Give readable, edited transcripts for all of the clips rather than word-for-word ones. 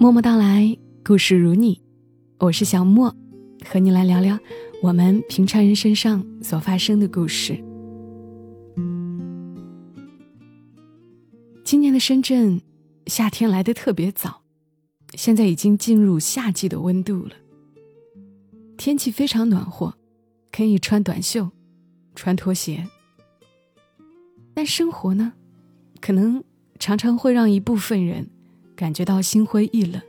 默默到来，故事如你，我是小莫，和你来聊聊我们平常人身上所发生的故事。今年的深圳夏天来得特别早，现在已经进入夏季的温度了，天气非常暖和，可以穿短袖，穿拖鞋。但生活呢，可能常常会让一部分人感觉到心灰意冷。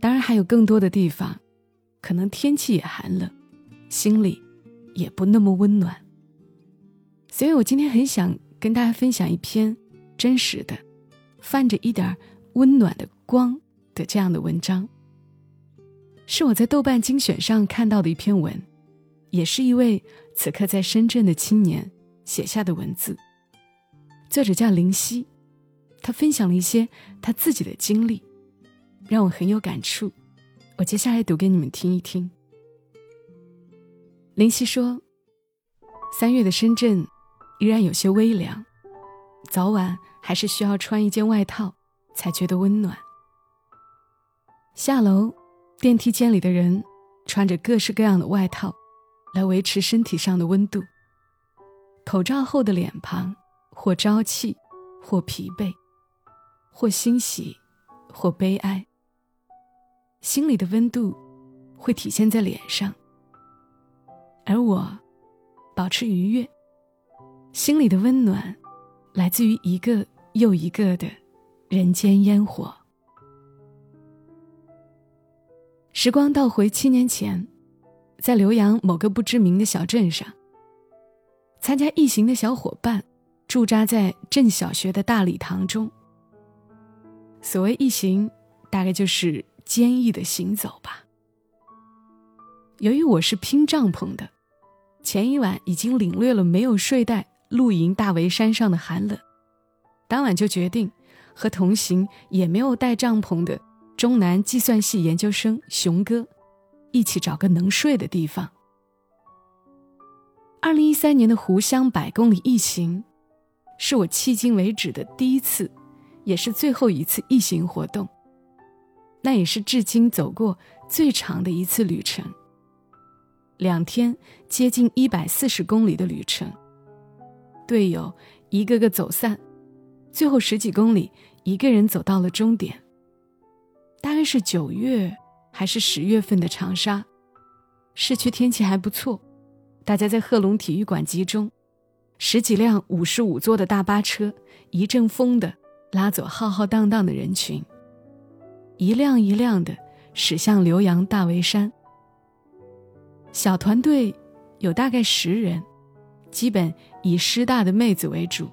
当然还有更多的地方，可能天气也寒冷，心里也不那么温暖。所以我今天很想跟大家分享一篇真实的、泛着一点温暖的光的这样的文章。是我在豆瓣精选上看到的一篇文，也是一位此刻在深圳的青年写下的文字。作者叫林夕，他分享了一些他自己的经历，让我很有感触。我接下来读给你们听一听。林夕说，3月的深圳依然有些微凉，早晚还是需要穿一件外套才觉得温暖。下楼，电梯间里的人穿着各式各样的外套来维持身体上的温度。口罩后的脸庞，或朝气，或疲惫，或欣喜，或悲哀。心里的温度会体现在脸上，而我保持愉悦。心里的温暖来自于一个又一个的人间烟火。时光倒回7年前，在浏阳某个不知名的小镇上，参加义行的小伙伴驻扎在镇小学的大礼堂中。所谓义行，大概就是坚毅的行走吧。由于我是拼帐篷的，前一晚已经领略了没有睡袋露营大围山上的寒冷，当晚就决定和同行也没有带帐篷的中南计算系研究生熊哥一起找个能睡的地方。2013年的湖湘100公里一行是我迄今为止的第一次，也是最后一次一行活动，那也是至今走过最长的一次旅程。2天接近140公里的旅程，队友一个个走散，最后10几公里一个人走到了终点。大概是9月还是10月份的长沙，市区天气还不错，大家在贺龙体育馆集中，10几辆55座的大巴车一阵风的拉走浩浩荡荡的人群，一辆一辆的驶向浏阳大围山。小团队有大概10人，基本以师大的妹子为主，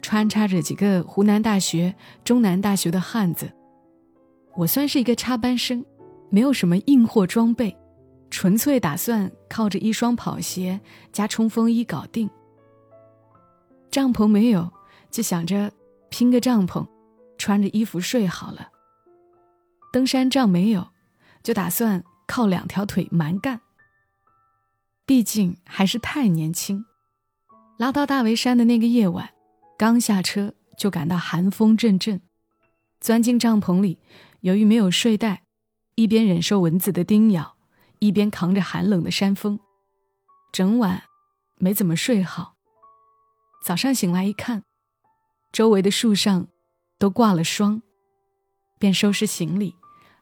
穿插着几个湖南大学、中南大学的汉子。我算是一个插班生，没有什么硬货装备，纯粹打算靠着一双跑鞋加冲锋衣搞定。帐篷没有，就想着拼个帐篷，穿着衣服睡好了。登山杖没有，就打算靠2条腿蛮干。毕竟还是太年轻。拉到大围山的那个夜晚，刚下车就感到寒风阵阵，钻进帐篷里，由于没有睡袋，一边忍受蚊子的叮咬，一边扛着寒冷的山风，整晚没怎么睡好。早上醒来一看，周围的树上都挂了霜，便收拾行李，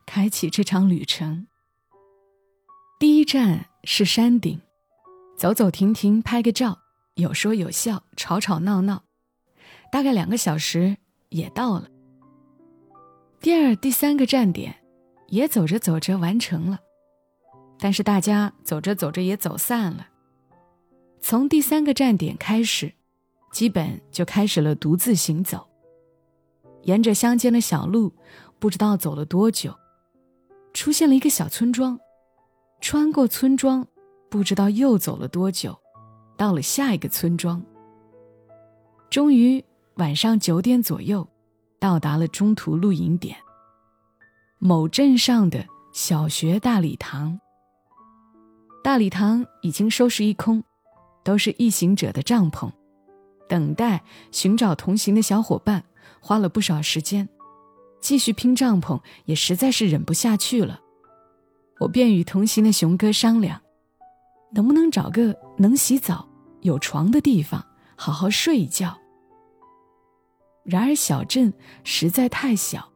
开启这场旅程。第一站是山顶，走走停停拍个照，有说有笑，吵吵闹闹，大概2个小时也到了。第二、3个站点也走着走着完成了，但是大家走着走着也走散了。从第3个站点开始，基本就开始了独自行走。沿着乡间的小路，不知道走了多久，出现了一个小村庄。穿过村庄，不知道又走了多久，到了下一个村庄。终于晚上9点左右，到达了中途露营点，某镇上的小学大礼堂。大礼堂已经收拾一空，都是一行者的帐篷。等待寻找同行的小伙伴花了不少时间，继续拼帐篷也实在是忍不下去了，我便与同行的熊哥商量，能不能找个能洗澡有床的地方好好睡一觉。然而小镇实在太小，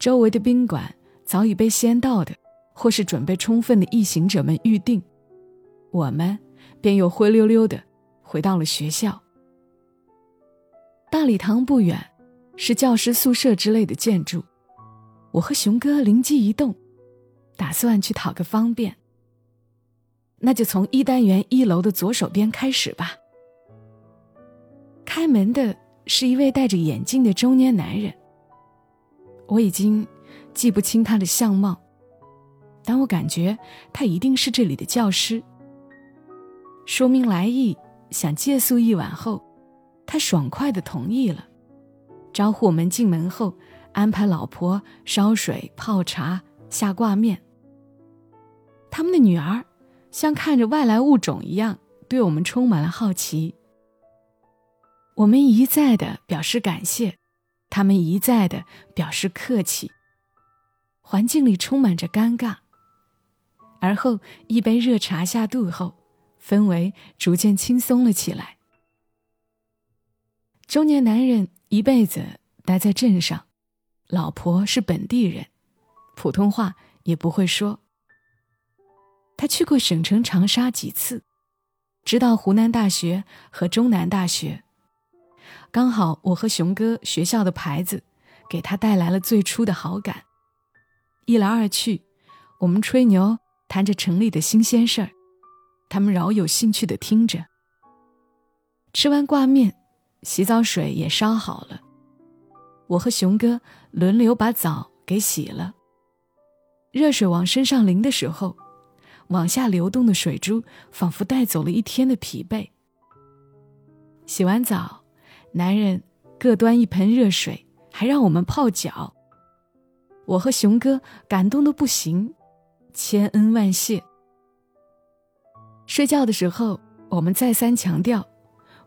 周围的宾馆早已被先到的或是准备充分的一行者们预定，我们便又灰溜溜地回到了学校。大礼堂不远是教师宿舍之类的建筑，我和熊哥灵机一动，打算去讨个方便。那就从一单元一楼的左手边开始吧。开门的是一位戴着眼镜的中年男人，我已经记不清他的相貌，但我感觉他一定是这里的教师。说明来意，想借宿一晚后，他爽快地同意了，招呼我们进门后，安排老婆烧水、泡茶、下挂面。他们的女儿像看着外来物种一样，对我们充满了好奇。我们一再地表示感谢，他们一再地表示客气。环境里充满着尴尬，而后一杯热茶下肚后，氛围逐渐轻松了起来。中年男人一辈子待在镇上，老婆是本地人，普通话也不会说。他去过省城长沙几次，知道湖南大学和中南大学。刚好我和熊哥学校的牌子给他带来了最初的好感。一来二去，我们吹牛谈着城里的新鲜事儿，他们饶有兴趣地听着。吃完挂面，洗澡水也烧好了，我和熊哥轮流把澡给洗了。热水往身上淋的时候，往下流动的水珠仿佛带走了一天的疲惫。洗完澡，男人各端一盆热水，还让我们泡脚。我和熊哥感动得不行，千恩万谢。睡觉的时候，我们再三强调，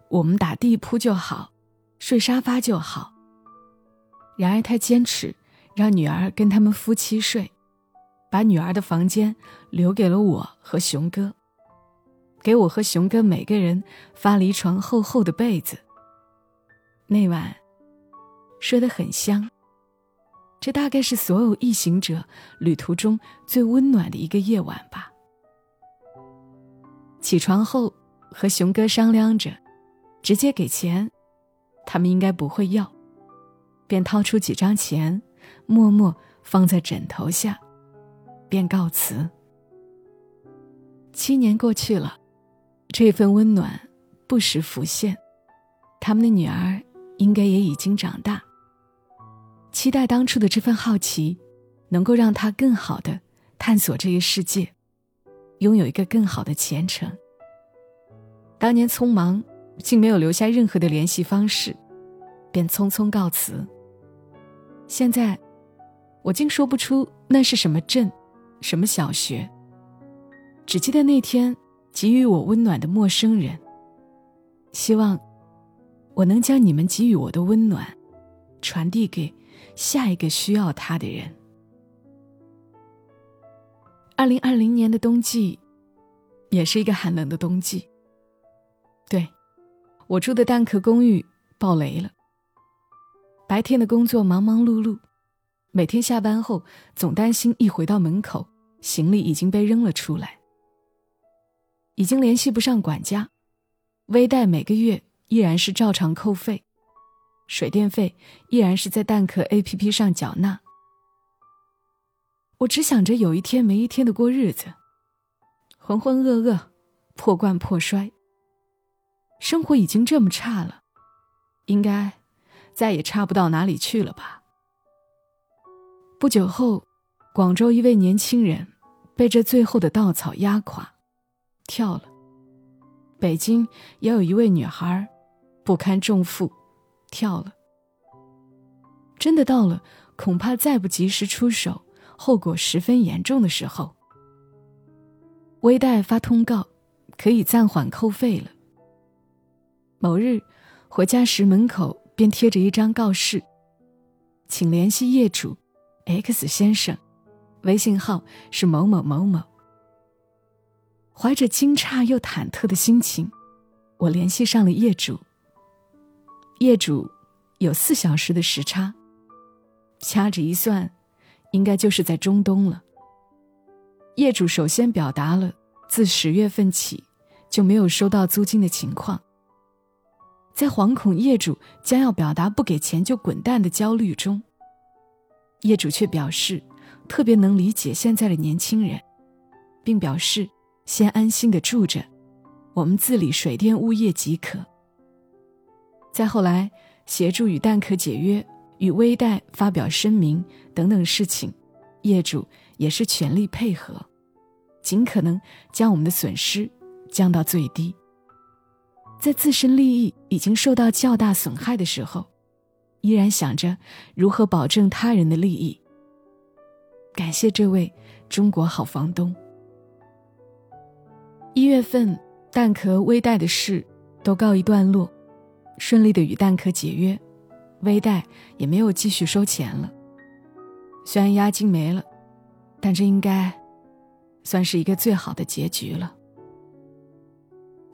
我们打地铺就好，睡沙发就好。然而他坚持让女儿跟他们夫妻睡，把女儿的房间留给了我和熊哥，给我和熊哥每个人发了一床厚厚的被子。那晚睡得很香，这大概是所有一行者旅途中最温暖的一个夜晚吧。起床后和熊哥商量着，直接给钱，他们应该不会要，便掏出几张钱，默默放在枕头下，便告辞。7年过去了，这份温暖不时浮现，他们的女儿应该也已经长大。期待当初的这份好奇能够让她更好地探索这个世界，拥有一个更好的前程。当年匆忙竟没有留下任何的联系方式，便匆匆告辞。现在我竟说不出那是什么镇，什么小学，只记得那天给予我温暖的陌生人。希望我能将你们给予我的温暖传递给下一个需要他的人。2020年的冬季也是一个寒冷的冬季。对，我住的蛋壳公寓爆雷了。白天的工作忙忙碌碌，每天下班后总担心一回到门口，行李已经被扔了出来。已经联系不上管家，微贷每个月依然是照常扣费，水电费依然是在蛋壳 APP 上缴纳。我只想着有一天没一天的过日子，浑浑噩噩，破罐破摔。生活已经这么差了，应该再也差不到哪里去了吧。不久后，广州一位年轻人被这最后的稻草压垮，跳了。北京也有一位女孩不堪重负，跳了。真的到了恐怕再不及时出手，后果十分严重的时候，微贷发通告可以暂缓扣费了。某日回家时，门口便贴着一张告示，请联系业主 X 先生，微信号是某某某某。怀着惊诧又忐忑的心情，我联系上了业主。业主有4小时的时差，掐指一算，应该就是在中东了。业主首先表达了自10月份起就没有收到租金的情况。在惶恐业主将要表达不给钱就滚蛋的焦虑中，业主却表示特别能理解现在的年轻人，并表示先安心地住着，我们自理水电物业即可。再后来协助与蛋壳解约、与微贷发表声明等等事情，业主也是全力配合，尽可能将我们的损失降到最低。在自身利益已经受到较大损害的时候，依然想着如何保证他人的利益。感谢这位中国好房东。1月份，蛋壳微贷的事都告一段落，顺利的与蛋壳解约，微贷也没有继续收钱了。虽然押金没了，但这应该算是一个最好的结局了。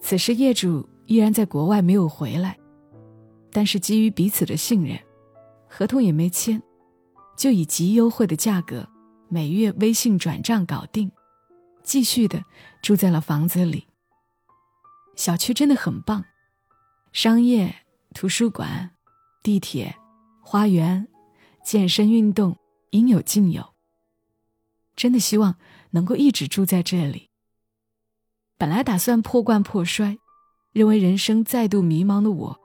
此时业主依然在国外没有回来，但是基于彼此的信任，合同也没签，就以极优惠的价格每月微信转账搞定，继续的住在了房子里。小区真的很棒，商业、图书馆、地铁、花园、健身运动应有尽有，真的希望能够一直住在这里。本来打算破罐破摔，认为人生再度迷茫的我，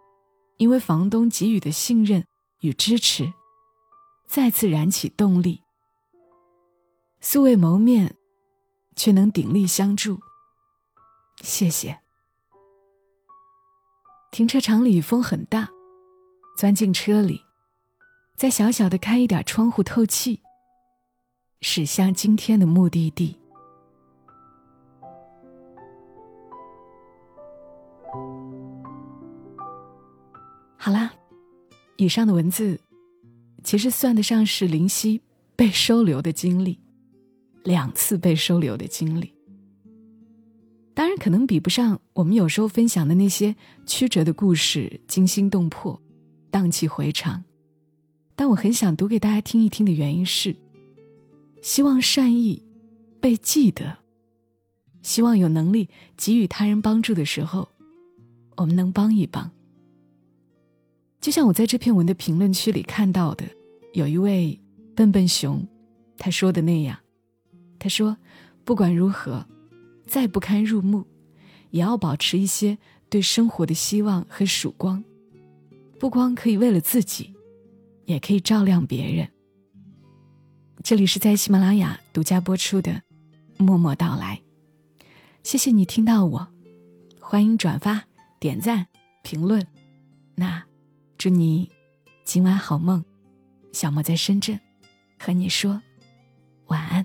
因为房东给予的信任与支持，再次燃起动力。素未谋面，却能鼎力相助，谢谢。停车场里风很大，钻进车里，再小小的开一点窗户透气，驶向今天的目的地。好啦，以上的文字其实算得上是林夕被收留的经历，2次被收留的经历。当然可能比不上我们有时候分享的那些曲折的故事，惊心动魄，荡气回肠，但我很想读给大家听一听的原因是，希望善意被记得，希望有能力给予他人帮助的时候，我们能帮一帮。就像我在这篇文的评论区里看到的，有一位笨笨熊他说的那样，他说不管如何，再不堪入目也要保持一些对生活的希望和曙光，不光可以为了自己，也可以照亮别人。这里是在喜马拉雅独家播出的默默到来，谢谢你听到我，欢迎转发、点赞、评论。那祝你今晚好梦，小莫在深圳和你说晚安。